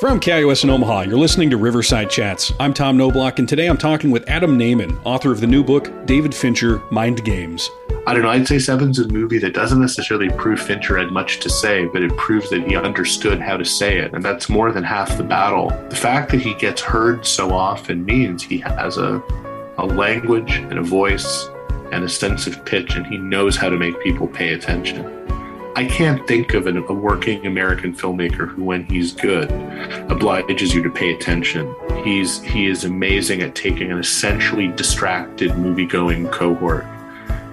From KIOS in Omaha, you're listening to Riverside Chats. I'm Tom Noblock, and today I'm talking with Adam Nayman, author of the new book, David Fincher, Mind Games. I don't know, I'd say Seven's a movie that doesn't necessarily prove Fincher had much to say, but it proves that he understood how to say it, and that's more than half the battle. The fact that he gets heard so often means he has a language and a voice and a sense of pitch, and he knows how to make people pay attention. I can't think of a working American filmmaker who, when he's good, obliges you to pay attention. He is amazing at taking an essentially distracted movie-going cohort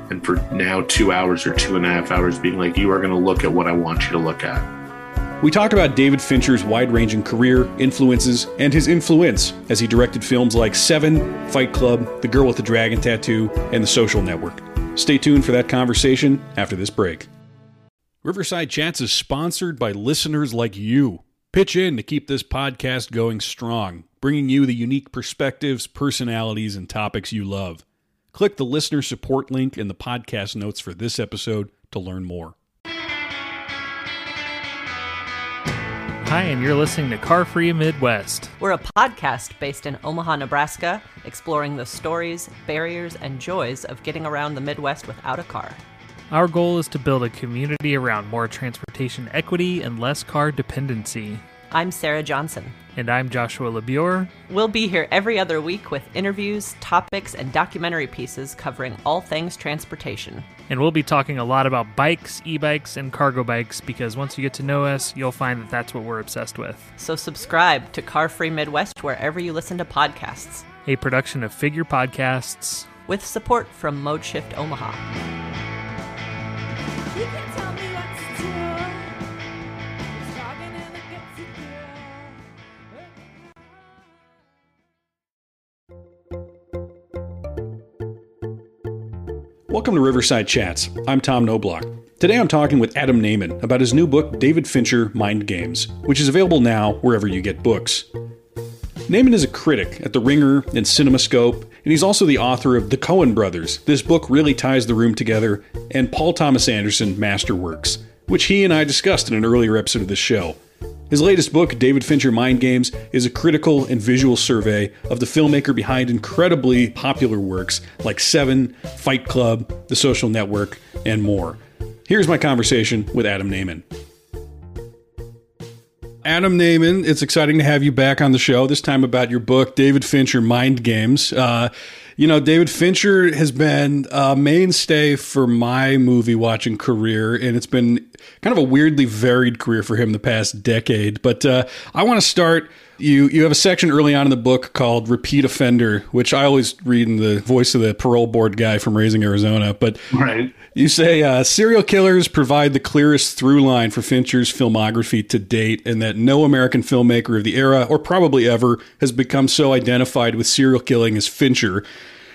and for now 2 hours or 2.5 hours being like, you are going to look at what I want you to look at. We talked about David Fincher's wide-ranging career, influences, and his influence as he directed films like Seven, Fight Club, The Girl with the Dragon Tattoo, and The Social Network. Stay tuned for that conversation after this break. Riverside Chats is sponsored by listeners like you. Pitch in to keep this podcast going strong, bringing you the unique perspectives, personalities, and topics you love. Click the listener support link in the podcast notes for this episode to learn more. Hi, and you're listening to Car Free Midwest. We're a podcast based in Omaha, Nebraska, exploring the stories, barriers, and joys of getting around the Midwest without a car. Our goal is to build a community around more transportation equity and less car dependency. I'm Sarah Johnson. And I'm Joshua LeBure. We'll be here every other week with interviews, topics, and documentary pieces covering all things transportation. And we'll be talking a lot about bikes, e-bikes, and cargo bikes, because once you get to know us, you'll find that that's what we're obsessed with. So subscribe to Car Free Midwest wherever you listen to podcasts. A production of Figure Podcasts. With support from Mode Shift Omaha. Welcome to Riverside Chats. I'm Tom Noblock. Today I'm talking with Adam Nayman about his new book, David Fincher, Mind Games, which is available now wherever you get books. Nayman is a critic at The Ringer and CinemaScope, and he's also the author of The Cohen Brothers, This Book Really Ties the Room Together, and Paul Thomas Anderson, Masterworks, which he and I discussed in an earlier episode of this show. His latest book, David Fincher, Mind Games, is a critical and visual survey of the filmmaker behind incredibly popular works like Seven, Fight Club, The Social Network, and more. Here's my conversation with Adam Nayman. Adam Nayman, it's exciting to have you back on the show, this time about your book, David Fincher, Mind Games. David Fincher has been a mainstay for my movie-watching career, and it's been kind of a weirdly varied career for him the past decade. But I want to start, you have a section early on in the book called Repeat Offender, which I always read in the voice of the parole board guy from Raising Arizona. But right. You say, serial killers provide the clearest through line for Fincher's filmography to date, and that no American filmmaker of the era, or probably ever, has become so identified with serial killing as Fincher.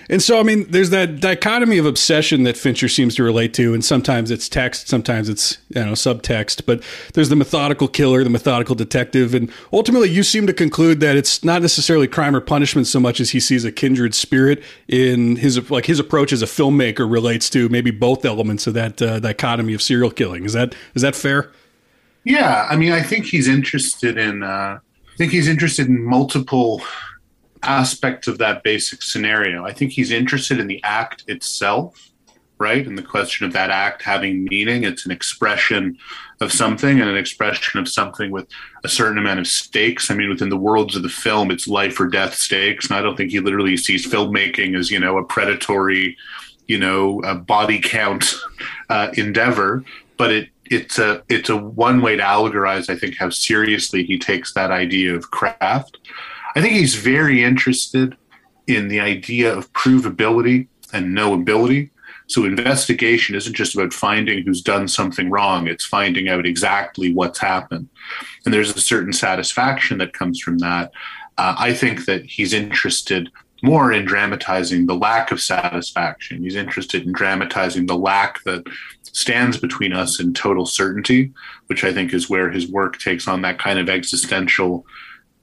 And so, I mean, there's that dichotomy of obsession that Fincher seems to relate to, and sometimes it's text, sometimes it's, subtext, but there's the methodical killer, the methodical detective, and ultimately you seem to conclude that it's not necessarily crime or punishment so much as he sees a kindred spirit in his approach as a filmmaker relates to maybe both elements of that dichotomy of serial killing. Is that fair? Yeah, I mean, I think he's interested in multiple aspects of that basic scenario. I think he's interested in the act itself, right? And the question of that act having meaning. It's an expression of something, and an expression of something with a certain amount of stakes. I mean, within the worlds of the film, it's life or death stakes. And I don't think he literally sees filmmaking as, a predatory, a body count endeavor, but it's a one way to allegorize, I think, how seriously he takes that idea of craft. I think he's very interested in the idea of provability and knowability. So investigation isn't just about finding who's done something wrong. It's finding out exactly what's happened. And there's a certain satisfaction that comes from that. I think that he's interested more in dramatizing the lack of satisfaction. He's interested in dramatizing the lack that stands between us and total certainty, which I think is where his work takes on that kind of existential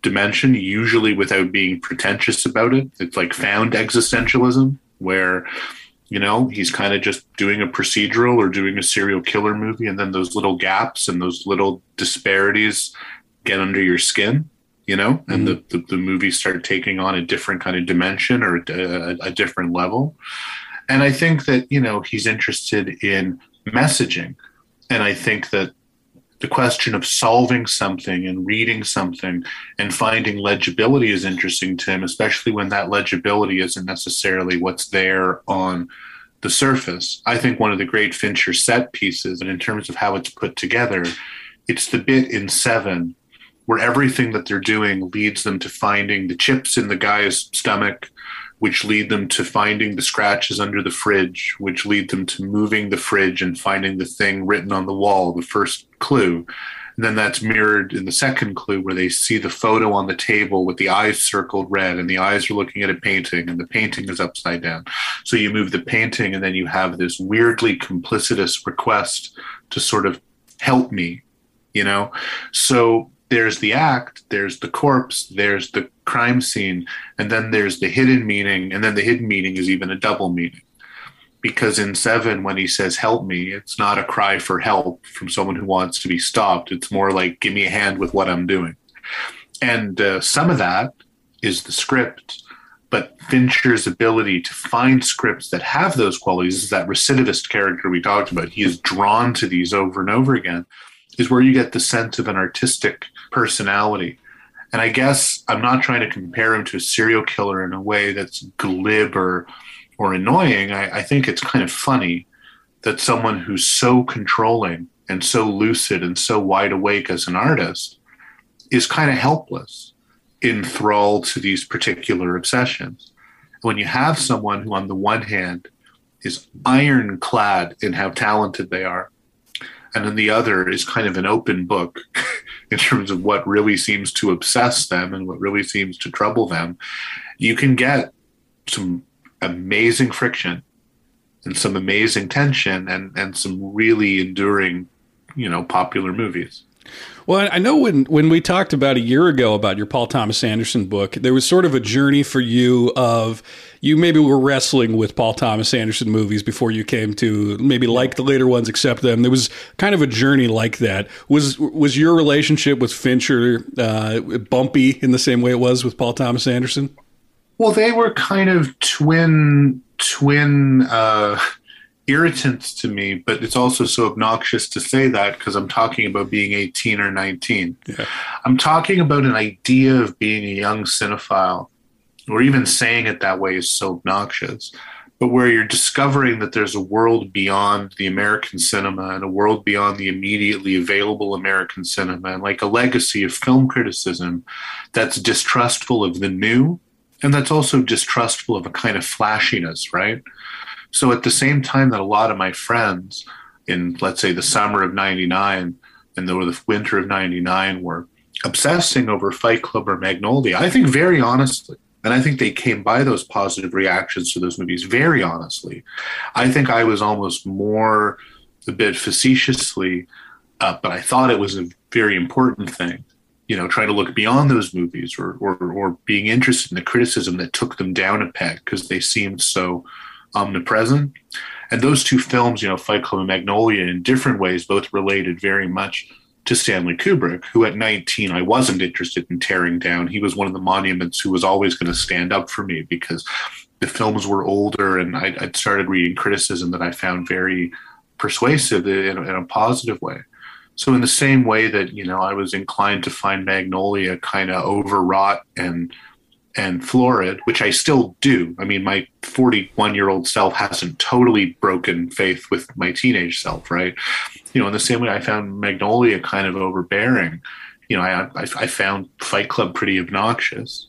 dimension, usually without being pretentious about it. It's like found existentialism, where, he's kind of just doing a procedural or doing a serial killer movie, and then those little gaps and those little disparities get under your skin. you know, and the movies start taking on a different kind of dimension or a different level. And I think that, you know, he's interested in messaging. And I think that the question of solving something and reading something and finding legibility is interesting to him, especially when that legibility isn't necessarily what's there on the surface. I think one of the great Fincher set pieces, and in terms of how it's put together, it's the bit in Seven where everything that they're doing leads them to finding the chips in the guy's stomach, which lead them to finding the scratches under the fridge, which lead them to moving the fridge and finding the thing written on the wall, the first clue. And then that's mirrored in the second clue where they see the photo on the table with the eyes circled red, and the eyes are looking at a painting, and the painting is upside down. So you move the painting, and then you have this weirdly complicitous request to sort of help me, you know? So there's the act, there's the corpse, there's the crime scene, and then there's the hidden meaning, and then the hidden meaning is even a double meaning. Because in Seven, when he says, help me, it's not a cry for help from someone who wants to be stopped. It's more like, give me a hand with what I'm doing. And some of that is the script, but Fincher's ability to find scripts that have those qualities, is that recidivist character we talked about. He is drawn to these over and over again, is where you get the sense of an artistic personality. And I guess I'm not trying to compare him to a serial killer in a way that's glib or annoying. I think it's kind of funny that someone who's so controlling and so lucid and so wide awake as an artist is kind of helpless, in thrall to these particular obsessions. When you have someone who, on the one hand, is ironclad in how talented they are, and then the other is kind of an open book in terms of what really seems to obsess them and what really seems to trouble them, you can get some amazing friction and some amazing tension and some really enduring, you know, popular movies. Well, I know when we talked about a year ago about your Paul Thomas Anderson book, there was sort of a journey for you of, you maybe were wrestling with Paul Thomas Anderson movies before you came to maybe like the later ones, accept them. There was kind of a journey like that. Was your relationship with Fincher bumpy in the same way it was with Paul Thomas Anderson? Well, they were kind of twin irritants to me, but it's also so obnoxious to say that because I'm talking about being 18 or 19. Yeah. I'm talking about an idea of being a young cinephile, or even saying it that way is so obnoxious, but where you're discovering that there's a world beyond the American cinema and a world beyond the immediately available American cinema, and like a legacy of film criticism that's distrustful of the new, and that's also distrustful of a kind of flashiness, right? So at the same time that a lot of my friends in, let's say, the summer of 99 and the winter of 99 were obsessing over Fight Club or Magnolia, I think very honestly, and I think they came by those positive reactions to those movies very honestly, I think I was almost more a bit facetiously, but I thought it was a very important thing, you know, trying to look beyond those movies or being interested in the criticism that took them down a peg because they seemed so omnipresent. And those two films, you know, Fight Club and Magnolia, in different ways, both related very much to Stanley Kubrick, who at 19, I wasn't interested in tearing down. He was one of the monuments who was always going to stand up for me because the films were older, and I'd started reading criticism that I found very persuasive in a positive way. So in the same way that, you know, I was inclined to find Magnolia kind of overwrought and florid, which I still do. I mean, my 41-year-old self hasn't totally broken faith with my teenage self, right? You know, in the same way I found Magnolia kind of overbearing, you know, I found Fight Club pretty obnoxious.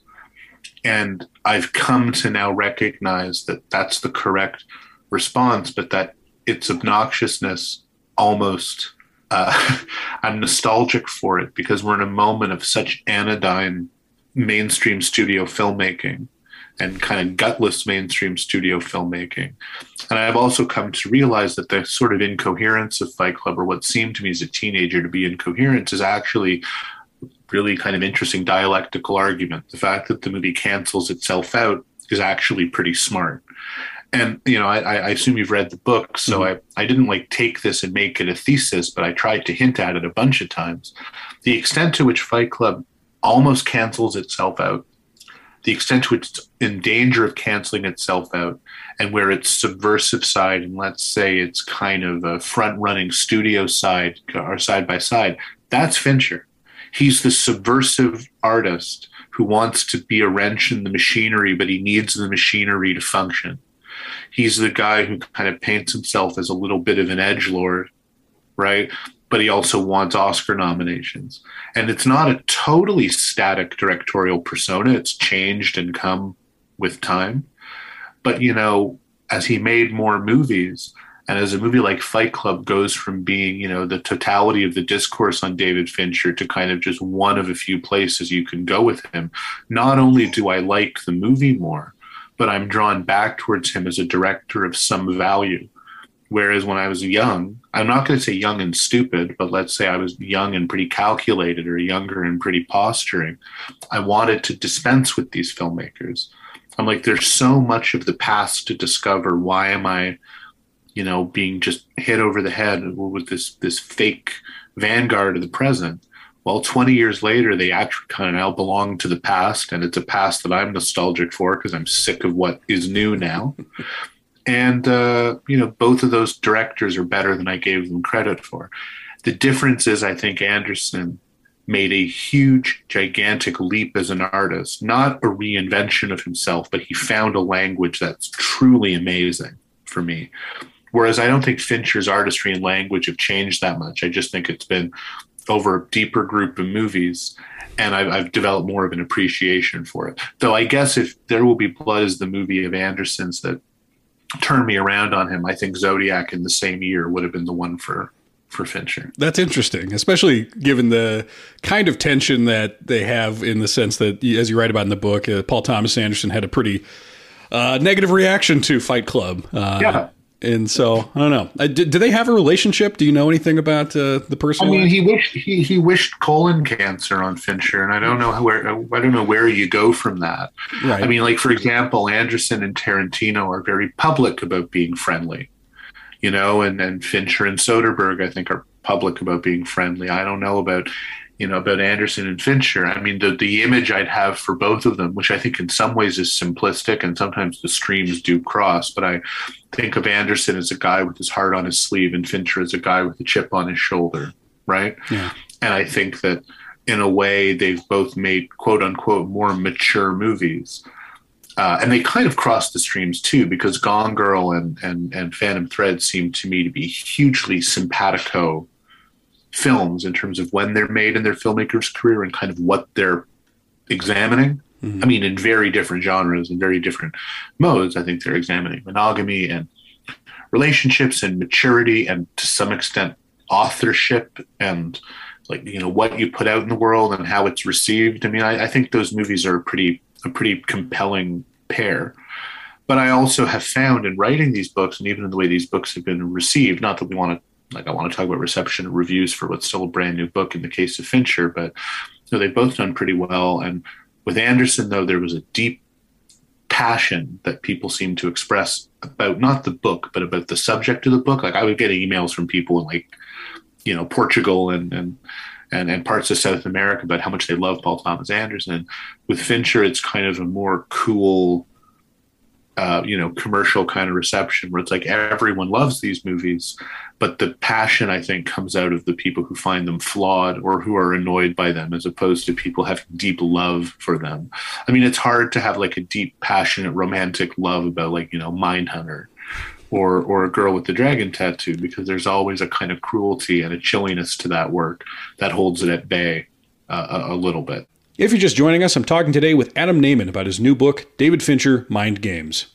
And I've come to now recognize that that's the correct response, but that its obnoxiousness almost, I'm nostalgic for it because we're in a moment of such anodyne mainstream studio filmmaking and kind of gutless mainstream studio filmmaking. And I've also come to realize that the sort of incoherence of Fight Club, or what seemed to me as a teenager to be incoherence, is actually really kind of interesting dialectical argument. The fact that the movie cancels itself out is actually pretty smart. And, you know, I assume you've read the book, so I didn't like take this and make it a thesis, but I tried to hint at it a bunch of times. The extent to which Fight Club almost cancels itself out, the extent to which it's in danger of canceling itself out, and where its subversive side and let's say its kind of a front-running studio side are side by side, that's Fincher. He's the subversive artist who wants to be a wrench in the machinery, but he needs the machinery to function. He's the guy who kind of paints himself as a little bit of an edgelord, right? But he also wants Oscar nominations. And it's not a totally static directorial persona. It's changed and come with time. But, you know, as he made more movies, and as a movie like Fight Club goes from being, you know, the totality of the discourse on David Fincher to kind of just one of a few places you can go with him, not only do I like the movie more, but I'm drawn back towards him as a director of some value. Whereas when I was young, I'm not going to say young and stupid, but let's say I was young and pretty calculated or younger and pretty posturing, I wanted to dispense with these filmmakers. I'm like, there's so much of the past to discover. Why am I, you know, being just hit over the head with this fake vanguard of the present? Well, 20 years later, they actually kind of now belong to the past, and it's a past that I'm nostalgic for because I'm sick of what is new now. And, you know, both of those directors are better than I gave them credit for. The difference is I think Anderson made a huge, gigantic leap as an artist, not a reinvention of himself, but he found a language that's truly amazing for me. Whereas I don't think Fincher's artistry and language have changed that much. I just think it's been over a deeper group of movies, and I've developed more of an appreciation for it. Though I guess if There Will Be Blood is the movie of Anderson's that turn me around on him, I think Zodiac in the same year would have been the one for Fincher. That's interesting, especially given the kind of tension that they have, in the sense that, as you write about in the book, Paul Thomas Anderson had a pretty negative reaction to Fight Club. Yeah. And so, I don't know. Do they have a relationship? Do you know anything about the person? I mean, he wished colon cancer on Fincher, and I don't know where you go from that. Right. I mean, like, for example, Anderson and Tarantino are very public about being friendly, you know, and Fincher and Soderbergh, I think, are public about being friendly. I don't know about Anderson and Fincher. I mean, the image I'd have for both of them, which I think in some ways is simplistic, and sometimes the streams do cross, but I think of Anderson as a guy with his heart on his sleeve and Fincher as a guy with a chip on his shoulder, right? Yeah. And I think that in a way they've both made, quote unquote, more mature movies. And they kind of cross the streams too, because Gone Girl and Phantom Thread seem to me to be hugely simpatico films in terms of when they're made in their filmmaker's career and kind of what they're examining. Mm-hmm. I mean, in very different genres and very different modes, I think they're examining monogamy and relationships and maturity and, to some extent, authorship and, like, you know, what you put out in the world and how it's received. I mean, I think those movies are a pretty compelling pair. But I also have found in writing these books, and even in the way these books have been received, not that we want to, like, I want to talk about reception and reviews for what's still a brand new book in the case of Fincher, but you know, they've both done pretty well. And with Anderson, though, there was a deep passion that people seemed to express about, not the book, but about the subject of the book. Like, I would get emails from people in, like, you know, Portugal and parts of South America about how much they love Paul Thomas Anderson. With Fincher, it's kind of a more cool, you know, commercial kind of reception where it's like everyone loves these movies, but the passion, I think, comes out of the people who find them flawed or who are annoyed by them, as opposed to people having deep love for them. I mean, it's hard to have, like, a deep, passionate, romantic love about, like, you know, Mindhunter or A Girl with the Dragon Tattoo, because there's always a kind of cruelty and a chilliness to that work that holds it at bay a little bit. If you're just joining us, I'm talking today with Adam Nayman about his new book, David Fincher, Mind Games.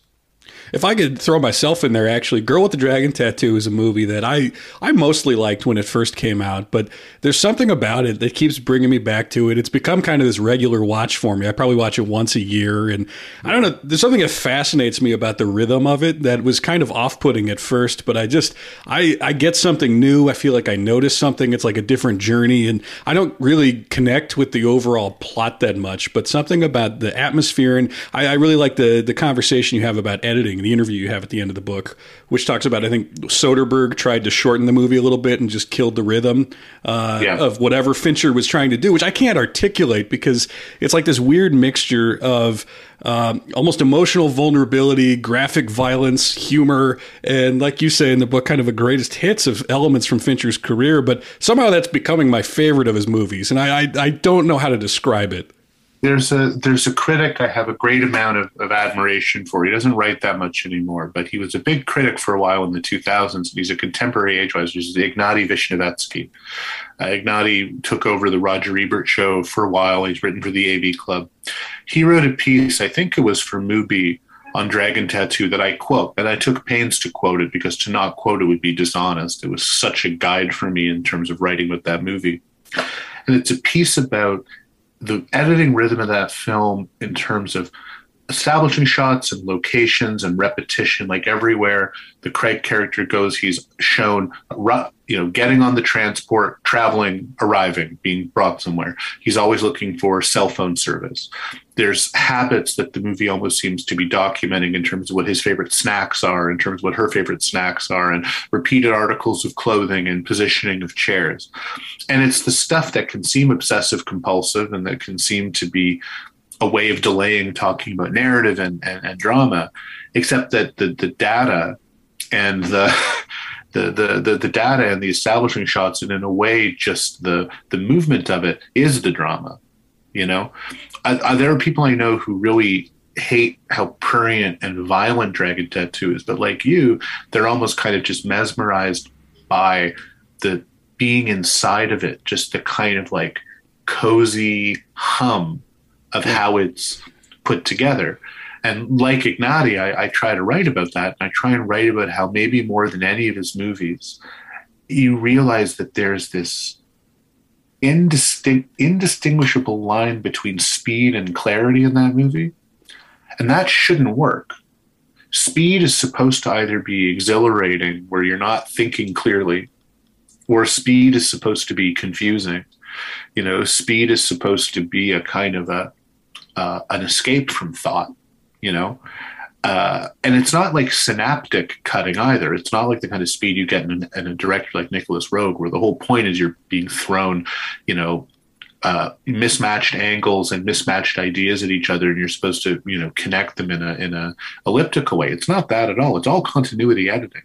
If I could throw myself in there, actually, Girl with the Dragon Tattoo is a movie that I mostly liked when it first came out, but there's something about it that keeps bringing me back to it. It's become kind of this regular watch for me. I probably watch it once a year, and I don't know, there's something that fascinates me about the rhythm of it that was kind of off-putting at first, but I get something new. I feel like I notice something. It's like a different journey, and I don't really connect with the overall plot that much, but something about the atmosphere, and I really like the conversation you have about editing ending, the interview you have at the end of the book, which talks about, I think Soderbergh tried to shorten the movie a little bit and just killed the rhythm of whatever Fincher was trying to do, which I can't articulate because it's like this weird mixture of almost emotional vulnerability, graphic violence, humor, and like you say in the book, kind of a greatest hits of elements from Fincher's career. But somehow that's becoming my favorite of his movies, and I don't know how to describe it. There's a critic I have a great amount of admiration for. He doesn't write that much anymore, but he was a big critic for a while in the 2000s. And he's a contemporary age-wise, which is Ignatiy Vishnevetsky. Ignatiy took over the Roger Ebert show for a while. He's written for the AV Club. He wrote a piece, I think it was for Mubi, on Dragon Tattoo that I quote. And I took pains to quote it because to not quote it would be dishonest. It was such a guide for me in terms of writing with that movie. And it's a piece about the editing rhythm of that film in terms of establishing shots and locations and repetition, like everywhere the Craig character goes, he's shown, you know, getting on the transport, traveling, arriving, being brought somewhere. He's always looking for cell phone service. There's habits that the movie almost seems to be documenting in terms of what his favorite snacks are, in terms of what her favorite snacks are, and repeated articles of clothing and positioning of chairs. And it's the stuff that can seem obsessive compulsive and that can seem to be a way of delaying talking about narrative and drama, except that the data and the data and the establishing shots and in a way just the movement of it is the drama. You know, there are people I know who really hate how prurient and violent Dragon Tattoo is, but like you, they're almost kind of just mesmerized by the being inside of it, just the kind of like cozy hum of how it's put together. And like Ignatiy, I try to write about that. And I try and write about how maybe more than any of his movies, you realize that there's this indistinguishable line between speed and clarity in that movie. And that shouldn't work. Speed is supposed to either be exhilarating, where you're not thinking clearly, or speed is supposed to be confusing. You know, speed is supposed to be a kind of an escape from thought, you know, and it's not like synaptic cutting either. It's not like the kind of speed you get in a director like Nicholas Roeg, where the whole point is you're being thrown, you know, mismatched angles and mismatched ideas at each other, and you're supposed to, you know, connect them in a elliptical way. It's not that at all. It's all continuity editing,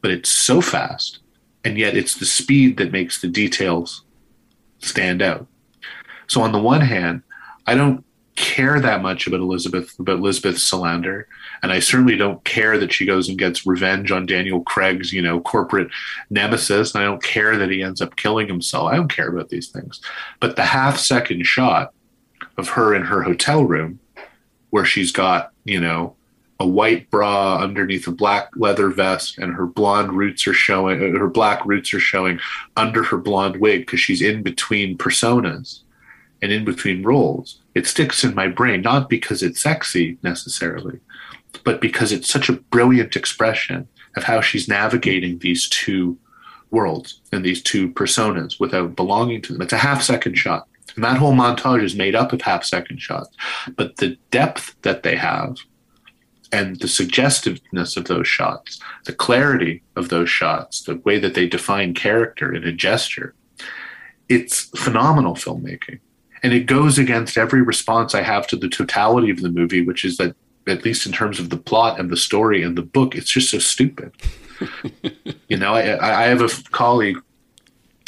but it's so fast, and yet it's the speed that makes the details stand out. So on the one hand, I don't care that much about Elizabeth Salander, and I certainly don't care that she goes and gets revenge on Daniel Craig's, you know, corporate nemesis, and I don't care that he ends up killing himself. I don't care about these things. But the half-second shot of her in her hotel room where she's got, you know, a white bra underneath a black leather vest, and her blonde roots are showing, her black roots are showing under her blonde wig because she's in between personas and in between roles. It sticks in my brain, not because it's sexy necessarily, but because it's such a brilliant expression of how she's navigating these two worlds and these two personas without belonging to them. It's a half-second shot. And that whole montage is made up of half-second shots. But the depth that they have, and the suggestiveness of those shots, the clarity of those shots, the way that they define character in a gesture, it's phenomenal filmmaking. And it goes against every response I have to the totality of the movie, which is that, at least in terms of the plot and the story and the book, it's just so stupid. You know, I have a colleague,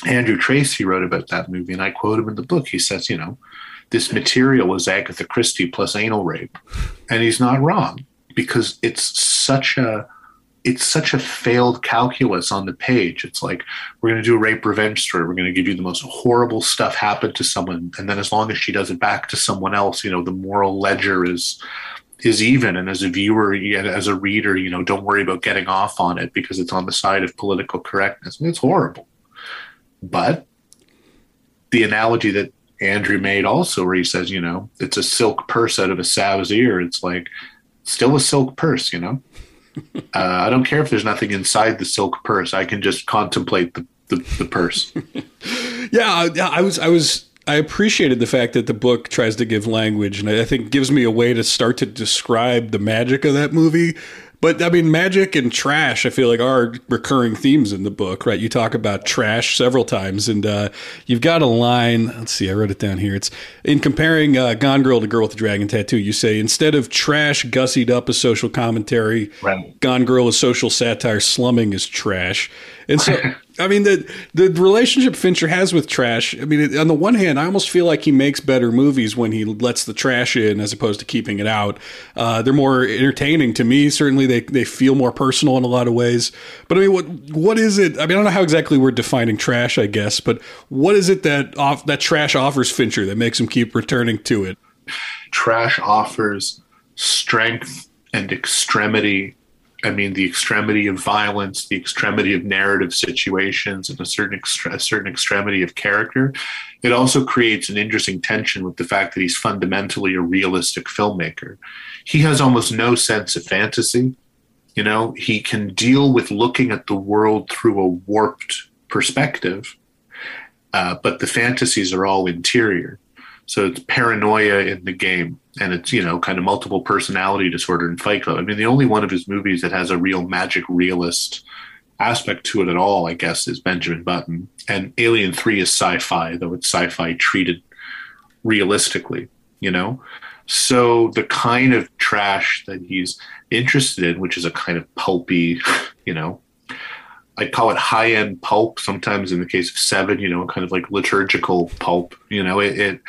Andrew Tracy, wrote about that movie, and I quote him in the book. He says, you know, this material was Agatha Christie plus anal rape. And he's not wrong. Because it's such a failed calculus on the page. It's like, we're going to do a rape revenge story. We're going to give you the most horrible stuff happened to someone, and then as long as she does it back to someone else, you know, the moral ledger is even. And as a viewer, as a reader, you know, don't worry about getting off on it because it's on the side of political correctness. I mean, it's horrible. But the analogy that Andrew made also, where he says, you know, it's a silk purse out of a sow's ear. It's like, still a silk purse, you know? I don't care if there's nothing inside the silk purse. I can just contemplate the purse. Yeah, I was I appreciated the fact that the book tries to give language, and I think gives me a way to start to describe the magic of that movie. But, I mean, magic and trash, I feel like, are recurring themes in the book, right? You talk about trash several times, and you've got a line. Let's see, I wrote it down here. It's in comparing Gone Girl to Girl with the Dragon Tattoo. You say, instead of trash gussied up as social commentary, right, Gone Girl is social satire, slumming is trash. And so, I mean, the relationship Fincher has with trash, I mean, on the one hand, I almost feel like he makes better movies when he lets the trash in as opposed to keeping it out. They're more entertaining to me. Certainly, they feel more personal in a lot of ways. But I mean, what is it? I mean, I don't know how exactly we're defining trash, I guess. But what is it that trash offers Fincher that makes him keep returning to it? Trash offers strength and extremity. I mean, the extremity of violence, the extremity of narrative situations, and a certain extremity of character. It also creates an interesting tension with the fact that he's fundamentally a realistic filmmaker. He has almost no sense of fantasy. You know, he can deal with looking at the world through a warped perspective, but the fantasies are all interior. So it's paranoia in the game, and it's, you know, kind of multiple personality disorder in Fight Club. I mean, the only one of his movies that has a real magic realist aspect to it at all, I guess, is Benjamin Button. And Alien 3 is sci-fi, though it's sci-fi treated realistically, you know? So the kind of trash that he's interested in, which is a kind of pulpy, you know, I call it high-end pulp, sometimes in the case of Seven, you know, kind of like liturgical pulp. You know, it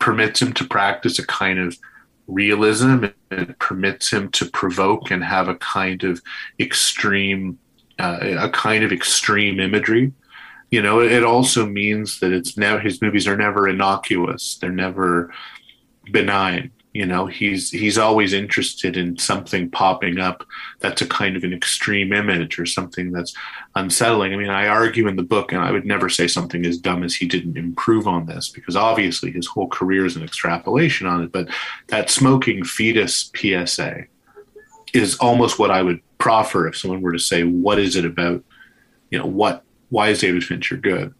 permits him to practice a kind of realism. It permits him to provoke and have a kind of extreme imagery. You know, it also means that his movies are never innocuous. They're never benign. You know, he's always interested in something popping up that's a kind of an extreme image or something that's unsettling. I mean, I argue in the book, and I would never say something as dumb as he didn't improve on this, because obviously his whole career is an extrapolation on it. But that smoking fetus PSA is almost what I would proffer if someone were to say, what is it about, you know, why is David Fincher good?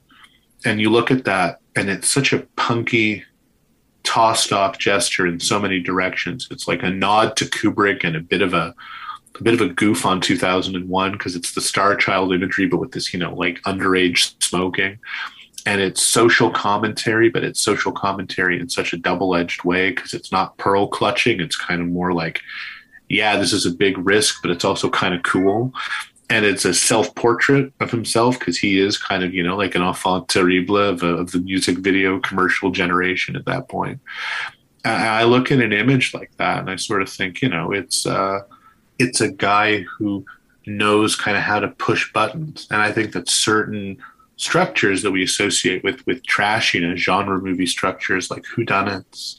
And you look at that, and it's such a punky, tossed-off gesture in so many directions. It's like a nod to Kubrick and a bit of a goof on 2001, because it's the star child imagery, but with this, you know, like underage smoking, and it's social commentary, but it's social commentary in such a double-edged way, because it's not pearl clutching. It's kind of more like, yeah, this is a big risk, but it's also kind of cool. And it's a self-portrait of himself, because he is kind of, you know, like an enfant terrible of the music video commercial generation at that point. I look at an image like that, and I sort of think, you know, it's a guy who knows kind of how to push buttons. And I think that certain structures that we associate with trash, you know, genre movie structures like whodunits,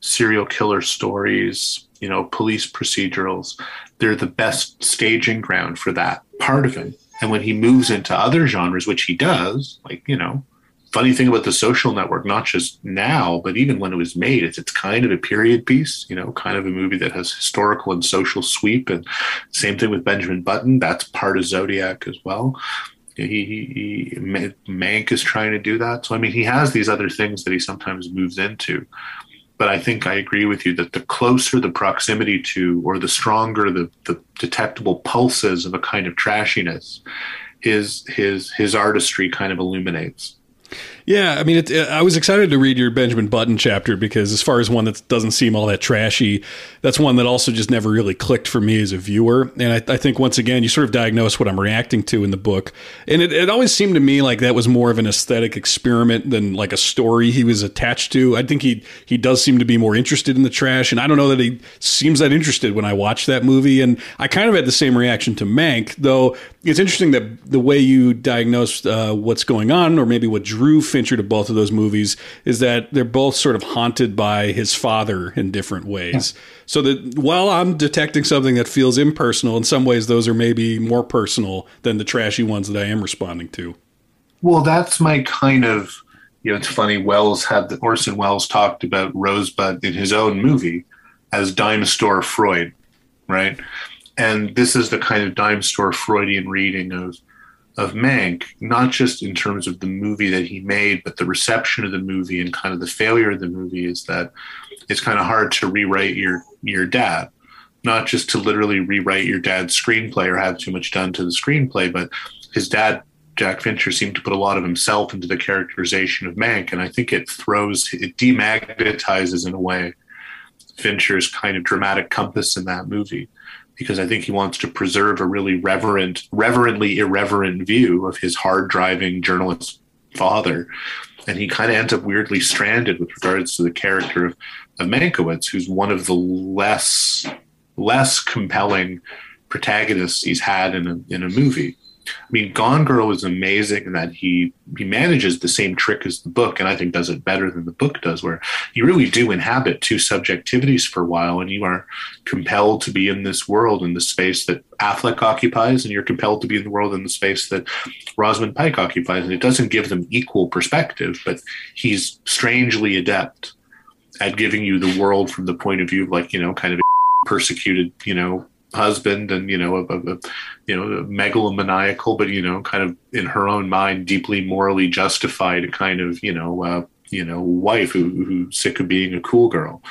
serial killer stories, you know, police procedurals, they're the best staging ground for that part of him. And when he moves into other genres, which he does, like, you know, funny thing about The Social Network, not just now, but even when it was made, it's kind of a period piece, you know, kind of a movie that has historical and social sweep. And same thing with Benjamin Button. That's part of Zodiac as well. Mank is trying to do that. So, I mean, he has these other things that he sometimes moves into. But I think I agree with you that the closer the proximity to, or the stronger the detectable pulses of a kind of trashiness, his artistry kind of illuminates. Yeah, I mean, I was excited to read your Benjamin Button chapter, because as far as one that doesn't seem all that trashy, that's one that also just never really clicked for me as a viewer. And I think, once again, you sort of diagnose what I'm reacting to in the book. And it always seemed to me like that was more of an aesthetic experiment than like a story he was attached to. I think he does seem to be more interested in the trash. And I don't know that he seems that interested when I watch that movie. And I kind of had the same reaction to Mank, though it's interesting that the way you diagnosed what's going on, or maybe what drew Fincher to both of those movies, is that they're both sort of haunted by his father in different ways. Yeah. So that while I'm detecting something that feels impersonal, in some ways those are maybe more personal than the trashy ones that I am responding to. Well, that's my kind of, you know, it's funny, Orson Welles talked about Rosebud in his own movie as dime store Freud, right? And this is the kind of dime store Freudian reading of of Mank, not just in terms of the movie that he made, but the reception of the movie and kind of the failure of the movie, is that it's kind of hard to rewrite your dad. Not just to literally rewrite your dad's screenplay or have too much done to the screenplay, but his dad, Jack Fincher, seemed to put a lot of himself into the characterization of Mank. And I think it demagnetizes, in a way, Fincher's kind of dramatic compass in that movie, because I think he wants to preserve a really reverently irreverent view of his hard-driving journalist father. And he kind of ends up weirdly stranded with regards to the character of Mankiewicz, who's one of the less compelling protagonists he's had in a movie. I mean, Gone Girl is amazing in that he manages the same trick as the book, and I think does it better than the book does, where you really do inhabit two subjectivities for a while, and you are compelled to be in this world, in the space that Affleck occupies, and you're compelled to be in the world in the space that Rosamund Pike occupies, and it doesn't give them equal perspective, but he's strangely adept at giving you the world from the point of view of, like, you know, kind of a persecuted, you know, husband and, you know, a megalomaniacal, but, you know, kind of in her own mind, deeply morally justified kind of, wife who's sick of being a cool girl.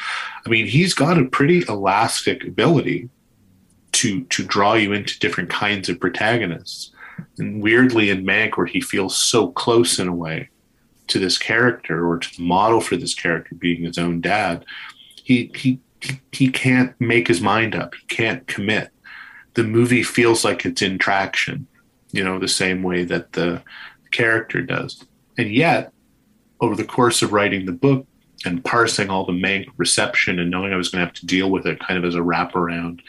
I mean, he's got a pretty elastic ability to draw you into different kinds of protagonists. And weirdly in Mank, where he feels so close in a way to this character, or to the model for this character being his own dad, he can't make his mind up. He can't commit. The movie feels like it's in traction, you know, the same way that the character does. And yet, over the course of writing the book and parsing all the Mank reception and knowing I was going to have to deal with it kind of as a wraparound,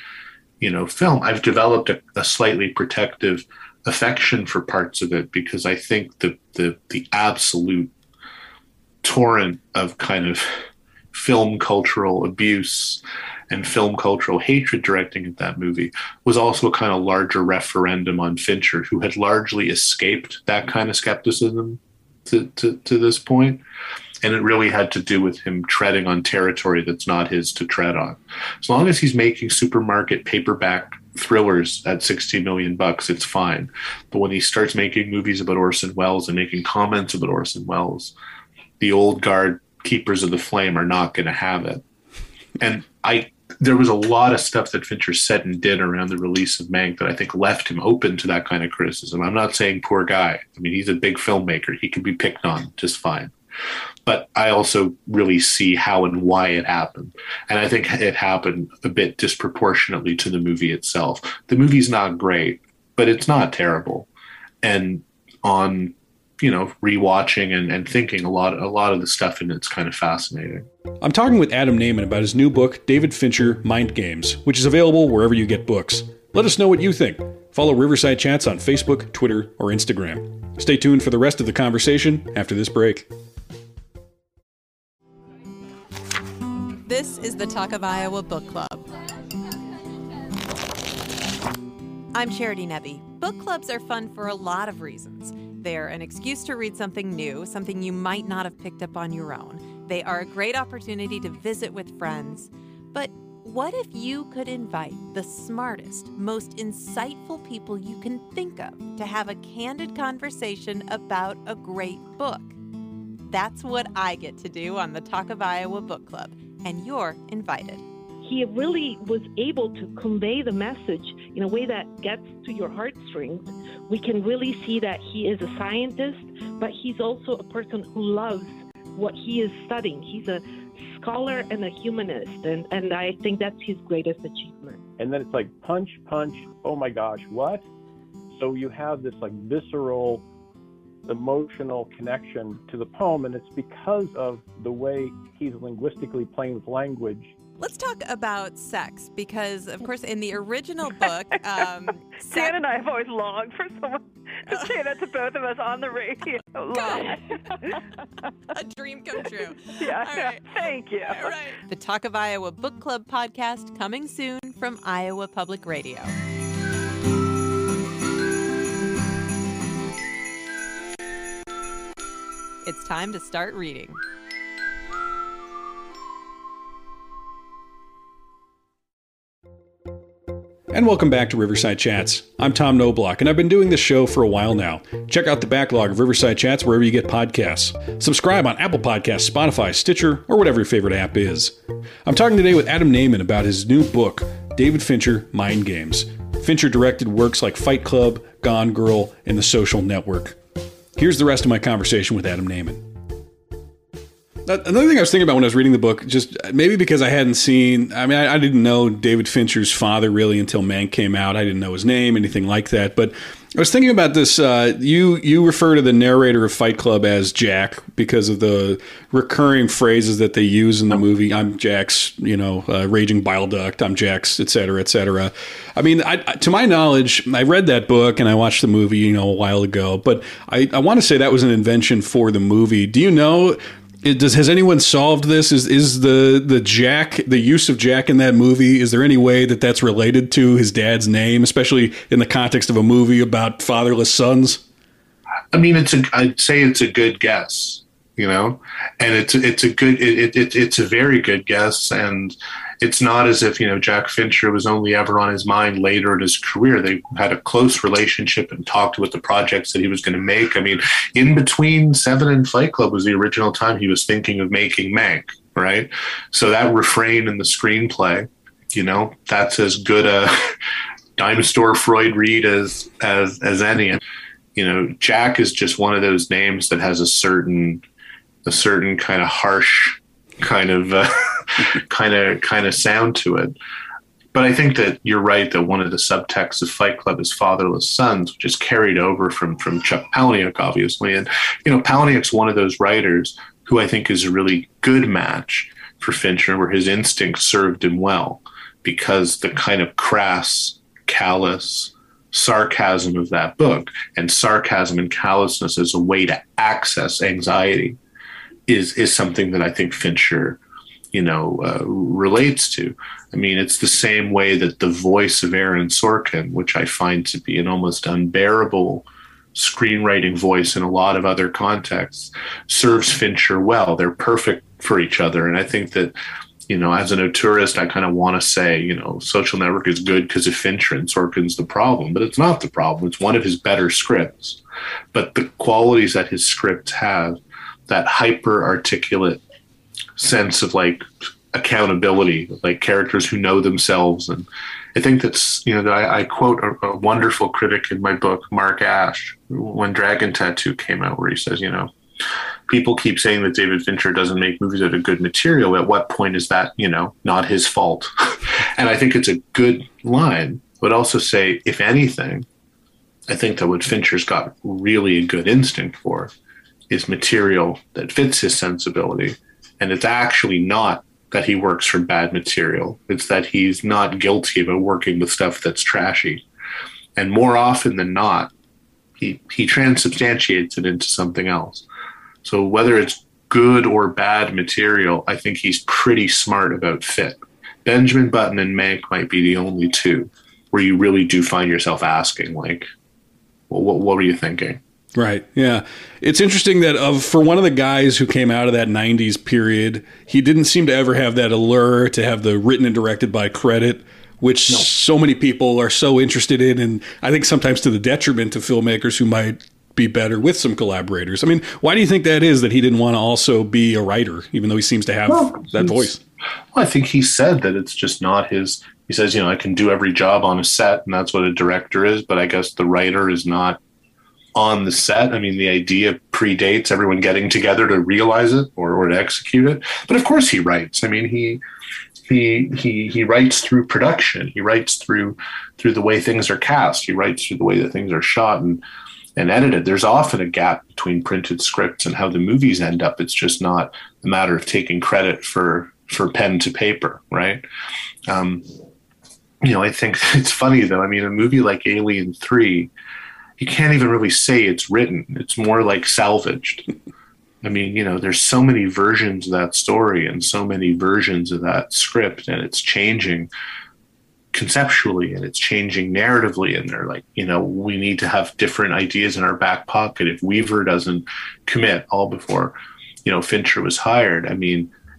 you know, film, I've developed a slightly protective affection for parts of it, because I think the absolute torrent of kind of film cultural abuse and film cultural hatred directing at that movie was also a kind of larger referendum on Fincher, who had largely escaped that kind of skepticism to this point. And it really had to do with him treading on territory that's not his to tread on. As long as he's making supermarket paperback thrillers at $60 million, it's fine. But when he starts making movies about Orson Welles and making comments about Orson Welles, the old guard keepers of the flame are not going to have it. And there was a lot of stuff that Fincher said and did around the release of Mank that I think left him open to that kind of criticism. I'm not saying poor guy. I mean, he's a big filmmaker. He can be picked on just fine. But I also really see how and why it happened. And I think it happened a bit disproportionately to the movie itself. The movie's not great, but it's not terrible. And on, you know, rewatching and thinking a lot of the stuff in it's kind of fascinating. I'm talking with Adam Nayman about his new book, David Fincher, Mind Games, which is available wherever you get books. Let us know what you think. Follow Riverside Chats on Facebook, Twitter, or Instagram. Stay tuned for the rest of the conversation after this break. This is the Talk of Iowa Book Club. I'm Charity Nebbe. Book clubs are fun for a lot of reasons. They're an excuse to read something new, something you might not have picked up on your own. They are a great opportunity to visit with friends. But what if you could invite the smartest, most insightful people you can think of to have a candid conversation about a great book? That's what I get to do on the Talk of Iowa Book Club, and you're invited. He really was able to convey the message in a way that gets to your heartstrings. We can really see that he is a scientist, but he's also a person who loves what he is studying. He's a scholar and a humanist, and I think that's his greatest achievement. And then it's like punch, oh my gosh, what? So you have this like visceral, emotional connection to the poem, and it's because of the way he's linguistically playing with language. Let's talk about sex, because, of course, in the original book... Dan and I have always longed for someone to say that to both of us on the radio. God. A dream come true. Yeah, all right. Thank you. All right. The Talk of Iowa Book Club podcast, coming soon from Iowa Public Radio. It's time to start reading. and welcome back to Riverside Chats. I'm Tom Noblock, and I've been doing this show for a while now. Check out the backlog of Riverside Chats wherever you get podcasts. Subscribe on Apple Podcasts, Spotify, Stitcher, or whatever your favorite app is. I'm talking today with Adam Nayman about his new book, David Fincher, Mind Games. Fincher directed works like Fight Club, Gone Girl, and The Social Network. Here's the rest of my conversation with Adam Nayman. Another thing I was thinking about when I was reading the book, just maybe because I hadn't seen, I didn't know David Fincher's father really until Mank came out. I didn't know his name, anything like that. But I was thinking about this. You refer to the narrator of Fight Club as Jack because of the recurring phrases that they use in the movie. I'm Jack's, raging bile duct. I'm Jack's, et cetera, et cetera. To my knowledge, I read that book and I watched the movie, a while ago. But I want to say that was an invention for the movie. Do you know... Has anyone solved this? Is the Jack, the use of Jack in that movie, is there any way that that's related to his dad's name, especially in the context of a movie about fatherless sons? I'd say it's a good guess, and it's a very good guess, and it's not as if Jack Fincher was only ever on his mind later in his career. They had a close relationship and talked about the projects that he was going to make. In between Seven and Fight Club was the original time he was thinking of making Mank, right? So that refrain in the screenplay, that's as good a dime store Freud read as any. Jack is just one of those names that has a certain kind of harsh kind of sound to it. But I think that you're right that one of the subtexts of Fight Club is fatherless sons, which is carried over from Chuck Palahniuk, obviously. And, Palahniuk's one of those writers who I think is a really good match for Fincher, where his instincts served him well, because the kind of crass, callous sarcasm of that book, and sarcasm and callousness as a way to access anxiety, is something that I think Fincher relates to. It's the same way that the voice of Aaron Sorkin, which I find to be an almost unbearable screenwriting voice in a lot of other contexts, serves Fincher well. They're perfect for each other. And I think that, as an auteurist, I kind of want to say, Social Network is good because of Fincher and Sorkin's the problem, but it's not the problem. It's one of his better scripts. But the qualities that his scripts have, that hyper-articulate sense of accountability, characters who know themselves. And I think that's, I quote a wonderful critic in my book, Mark Ash, when Dragon Tattoo came out, where he says, people keep saying that David Fincher doesn't make movies that are good material. At what point is that, not his fault? And I think it's a good line. I would also say, if anything, I think that what Fincher's got really a good instinct for is material that fits his sensibility. And it's actually not that he works for bad material. It's that he's not guilty about working with stuff that's trashy. And more often than not, he transubstantiates it into something else. So whether it's good or bad material, I think he's pretty smart about fit. Benjamin Button and Mank might be the only two where you really do find yourself asking, what were you thinking? Right. Yeah. It's interesting that for one of the guys who came out of that 90s period, he didn't seem to ever have that allure to have the written and directed by credit, which so many people are so interested in. And I think sometimes to the detriment of filmmakers who might be better with some collaborators. Why do you think that is, that he didn't want to also be a writer, even though he seems to have that voice? Well, I think he said that it's just not his. He says, I can do every job on a set, and that's what a director is. But I guess the writer is not on the set. The idea predates everyone getting together to realize it or to execute it. But of course he writes. He writes through production. He writes through the way things are cast. He writes through the way that things are shot and edited. There's often a gap between printed scripts and how the movies end up. It's just not a matter of taking credit for pen to paper, right? I think it's funny though. A movie like Alien 3, you can't even really say it's written. It's more like salvaged. There's so many versions of that story and so many versions of that script, and it's changing conceptually and it's changing narratively. And they're we need to have different ideas in our back pocket. If Weaver doesn't commit all before, Fincher was hired.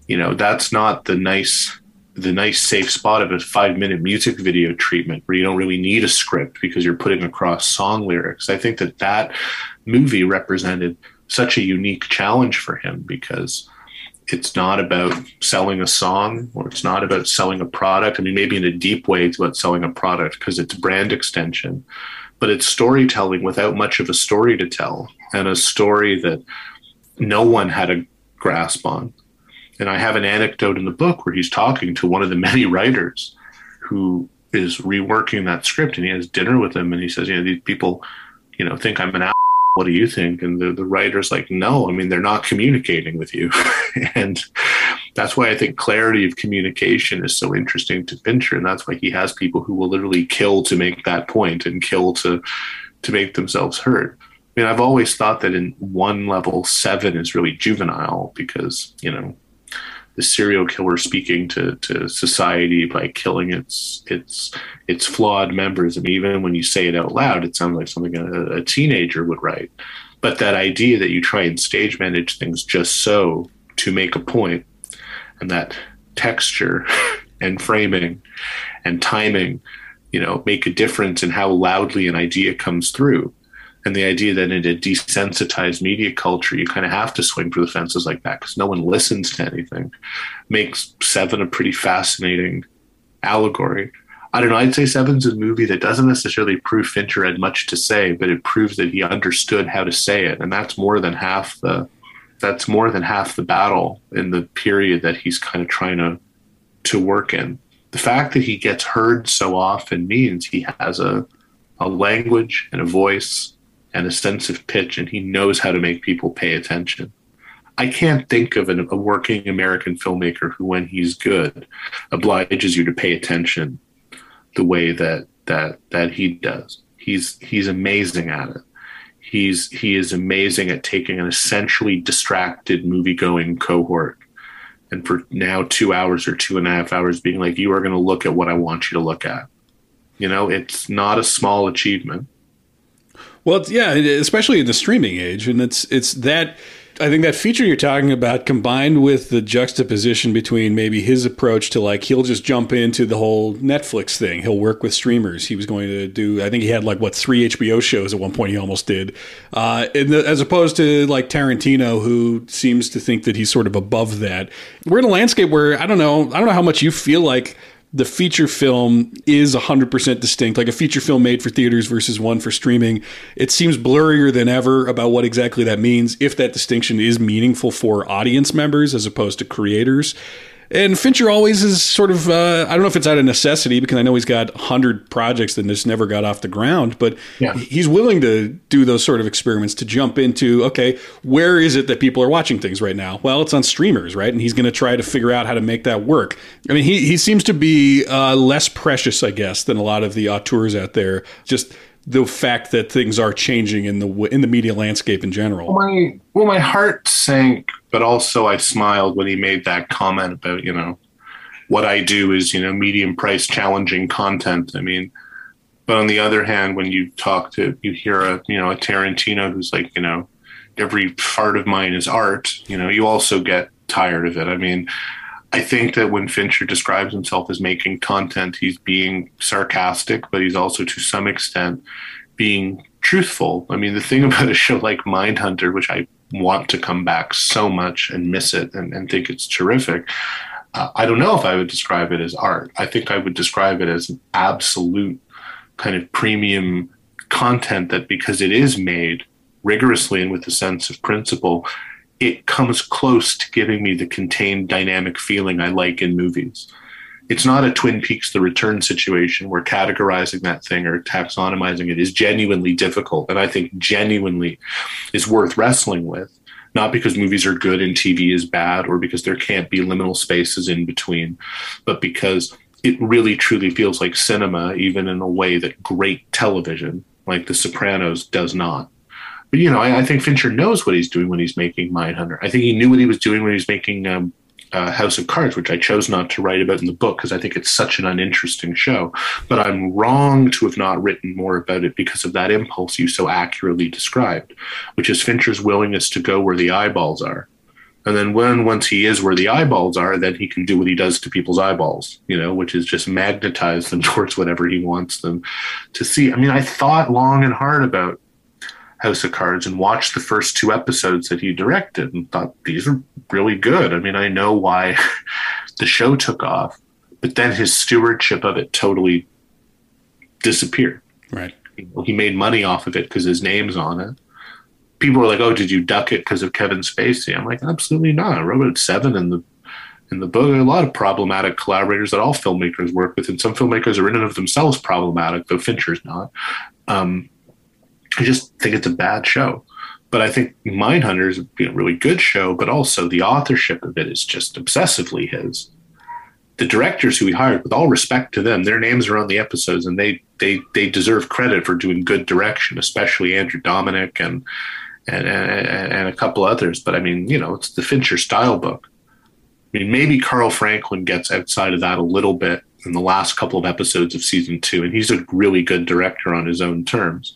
That's not the nice the nice safe spot of a 5-minute music video treatment where you don't really need a script because you're putting across song lyrics. I think that that movie represented such a unique challenge for him because it's not about selling a song or it's not about selling a product. I mean, maybe in a deep way, it's about selling a product because it's brand extension, but it's storytelling without much of a story to tell, and a story that no one had a grasp on. And I have an anecdote in the book where he's talking to one of the many writers who is reworking that script, and he has dinner with him, and he says, you know, these people, you know, think I'm an asshole. What do you think? And the writer's like, no, I mean, they're not communicating with you. And that's why I think clarity of communication is so interesting to Fincher. And that's why he has people who will literally kill to make that point and kill to make themselves heard. I mean, I've always thought that in one level, Seven is really juvenile because, you know, the serial killer speaking to society by killing its flawed members. I mean, even when you say it out loud, it sounds like something a teenager would write. But that idea that you try and stage manage things just so to make a point, and that texture and framing and timing, you know, make a difference in how loudly an idea comes through. And the idea that in a desensitized media culture, you kind of have to swing for the fences like that because no one listens to anything, makes Seven a pretty fascinating allegory. I don't know. I'd say Seven's a movie that doesn't necessarily prove Fincher had much to say, but it proves that he understood how to say it, and that's more than half the battle in the period that he's kind of trying to work in. The fact that he gets heard so often means he has a language and a voice and a sense of pitch, and he knows how to make people pay attention. I can't think of a working American filmmaker who, when he's good, obliges you to pay attention the way that he does. He's amazing at it. He is amazing at taking an essentially distracted movie-going cohort and for now 2 hours or 2.5 hours being like, you are going to look at what I want you to look at. You know, it's not a small achievement. Well, especially in the streaming age. And it's that, I think that feature you're talking about combined with the juxtaposition between maybe his approach to, like, he'll just jump into the whole Netflix thing. He'll work with streamers. He was going to do, I think he had 3 HBO shows at one point he almost did. As opposed to like Tarantino, who seems to think that he's sort of above that. We're in a landscape where, I don't know how much you feel like the feature film is 100% distinct, like a feature film made for theaters versus one for streaming. It seems blurrier than ever about what exactly that means, if that distinction is meaningful for audience members as opposed to creators. And Fincher always is sort of, I don't know if it's out of necessity, because I know he's got 100 projects that just never got off the ground, but he's willing to do those sort of experiments to jump into, okay, where is it that people are watching things right now? Well, it's on streamers, right? And he's going to try to figure out how to make that work. I mean, he seems to be less precious, I guess, than a lot of the auteurs out there. Just the fact that things are changing in the media landscape in general. My heart sank, but also I smiled when he made that comment about, you know, what I do is, you know, medium price challenging content. I mean, but on the other hand, when you hear a Tarantino who's like, you know, every fart of mine is art, you know, you also get tired of it. I mean, I think that when Fincher describes himself as making content, he's being sarcastic, but he's also to some extent being truthful. I mean, the thing about a show like Mindhunter, which I want to come back so much and miss it and think it's terrific, I don't know if I would describe it as art. I think I would describe it as an absolute kind of premium content that, because it is made rigorously and with a sense of principle, it comes close to giving me the contained dynamic feeling I like in movies. It's not a Twin Peaks: The Return situation where categorizing that thing or taxonomizing it is genuinely difficult, and I think genuinely is worth wrestling with, not because movies are good and TV is bad or because there can't be liminal spaces in between, but because it really truly feels like cinema, even in a way that great television like The Sopranos does not. But, you know, I think Fincher knows what he's doing when he's making Mindhunter. I think he knew what he was doing when he was making House of Cards, which I chose not to write about in the book because I think it's such an uninteresting show. But I'm wrong to have not written more about it because of that impulse you so accurately described, which is Fincher's willingness to go where the eyeballs are. And then once he is where the eyeballs are, then he can do what he does to people's eyeballs, you know, which is just magnetize them towards whatever he wants them to see. I mean, I thought long and hard about House of Cards and watched the first two episodes that he directed and thought, these are really good. I mean, I know why the show took off, but then his stewardship of it totally disappeared. Right. You know, he made money off of it because his name's on it. People were like, "Oh, did you duck it because of Kevin Spacey?" I'm like, absolutely not. I wrote at Seven in the book. There are a lot of problematic collaborators that all filmmakers work with, and some filmmakers are in and of themselves problematic, though Fincher's not. I just think it's a bad show. But I think Mindhunter is a really good show, but also the authorship of it is just obsessively his. The directors who he hired, with all respect to them, their names are on the episodes, and they deserve credit for doing good direction, especially Andrew Dominic and a couple others. But I mean, you know, it's the Fincher style book. I mean, maybe Carl Franklin gets outside of that a little bit in the last couple of episodes of season two, and he's a really good director on his own terms.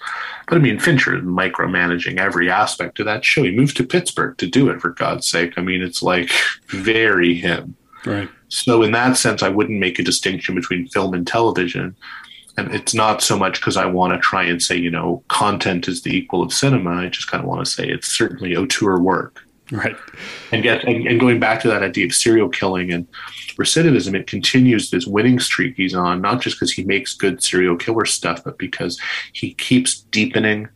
But I mean, Fincher is micromanaging every aspect of that show. He moved to Pittsburgh to do it, for God's sake. I mean, it's like very him. Right. So in that sense, I wouldn't make a distinction between film and television. And it's not so much because I want to try and say, you know, content is the equal of cinema. I just kind of want to say it's certainly auteur work. Right. And going back to that idea of serial killing and recidivism, it continues this winning streak he's on, not just because he makes good serial killer stuff, but because he keeps deepening